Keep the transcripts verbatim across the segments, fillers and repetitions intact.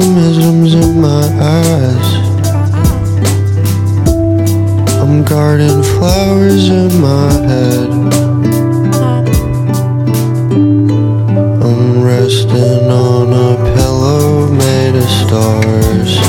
euphemisms in my eyes. I'm guarding flowers in my head. I'm resting on a pillow made of stars.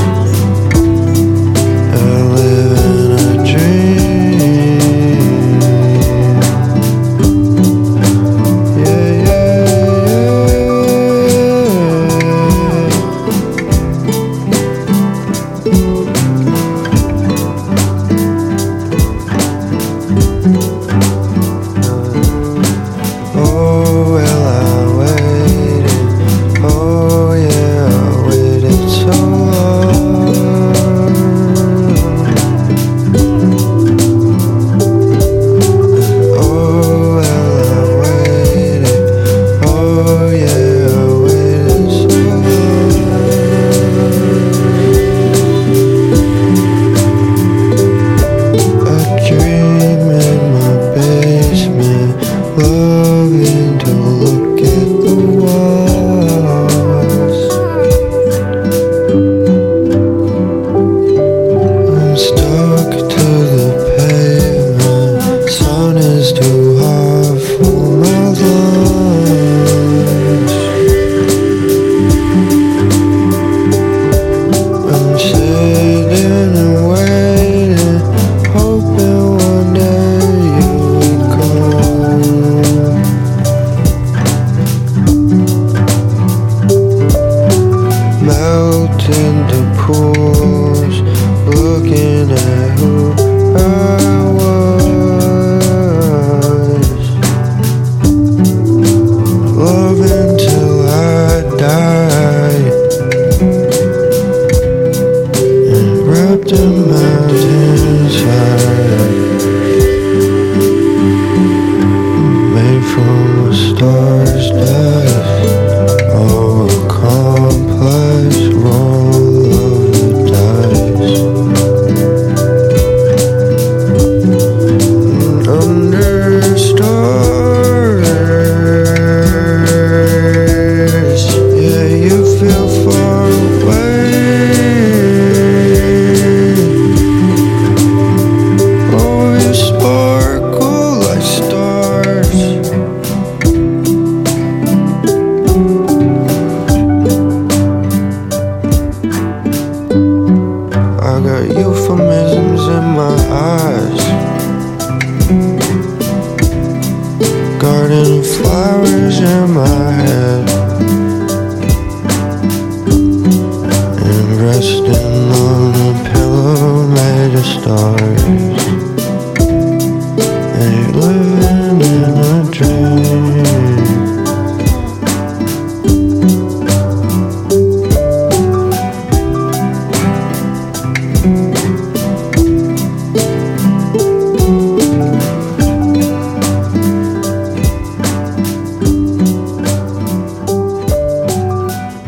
Stars, and you're living in a dream.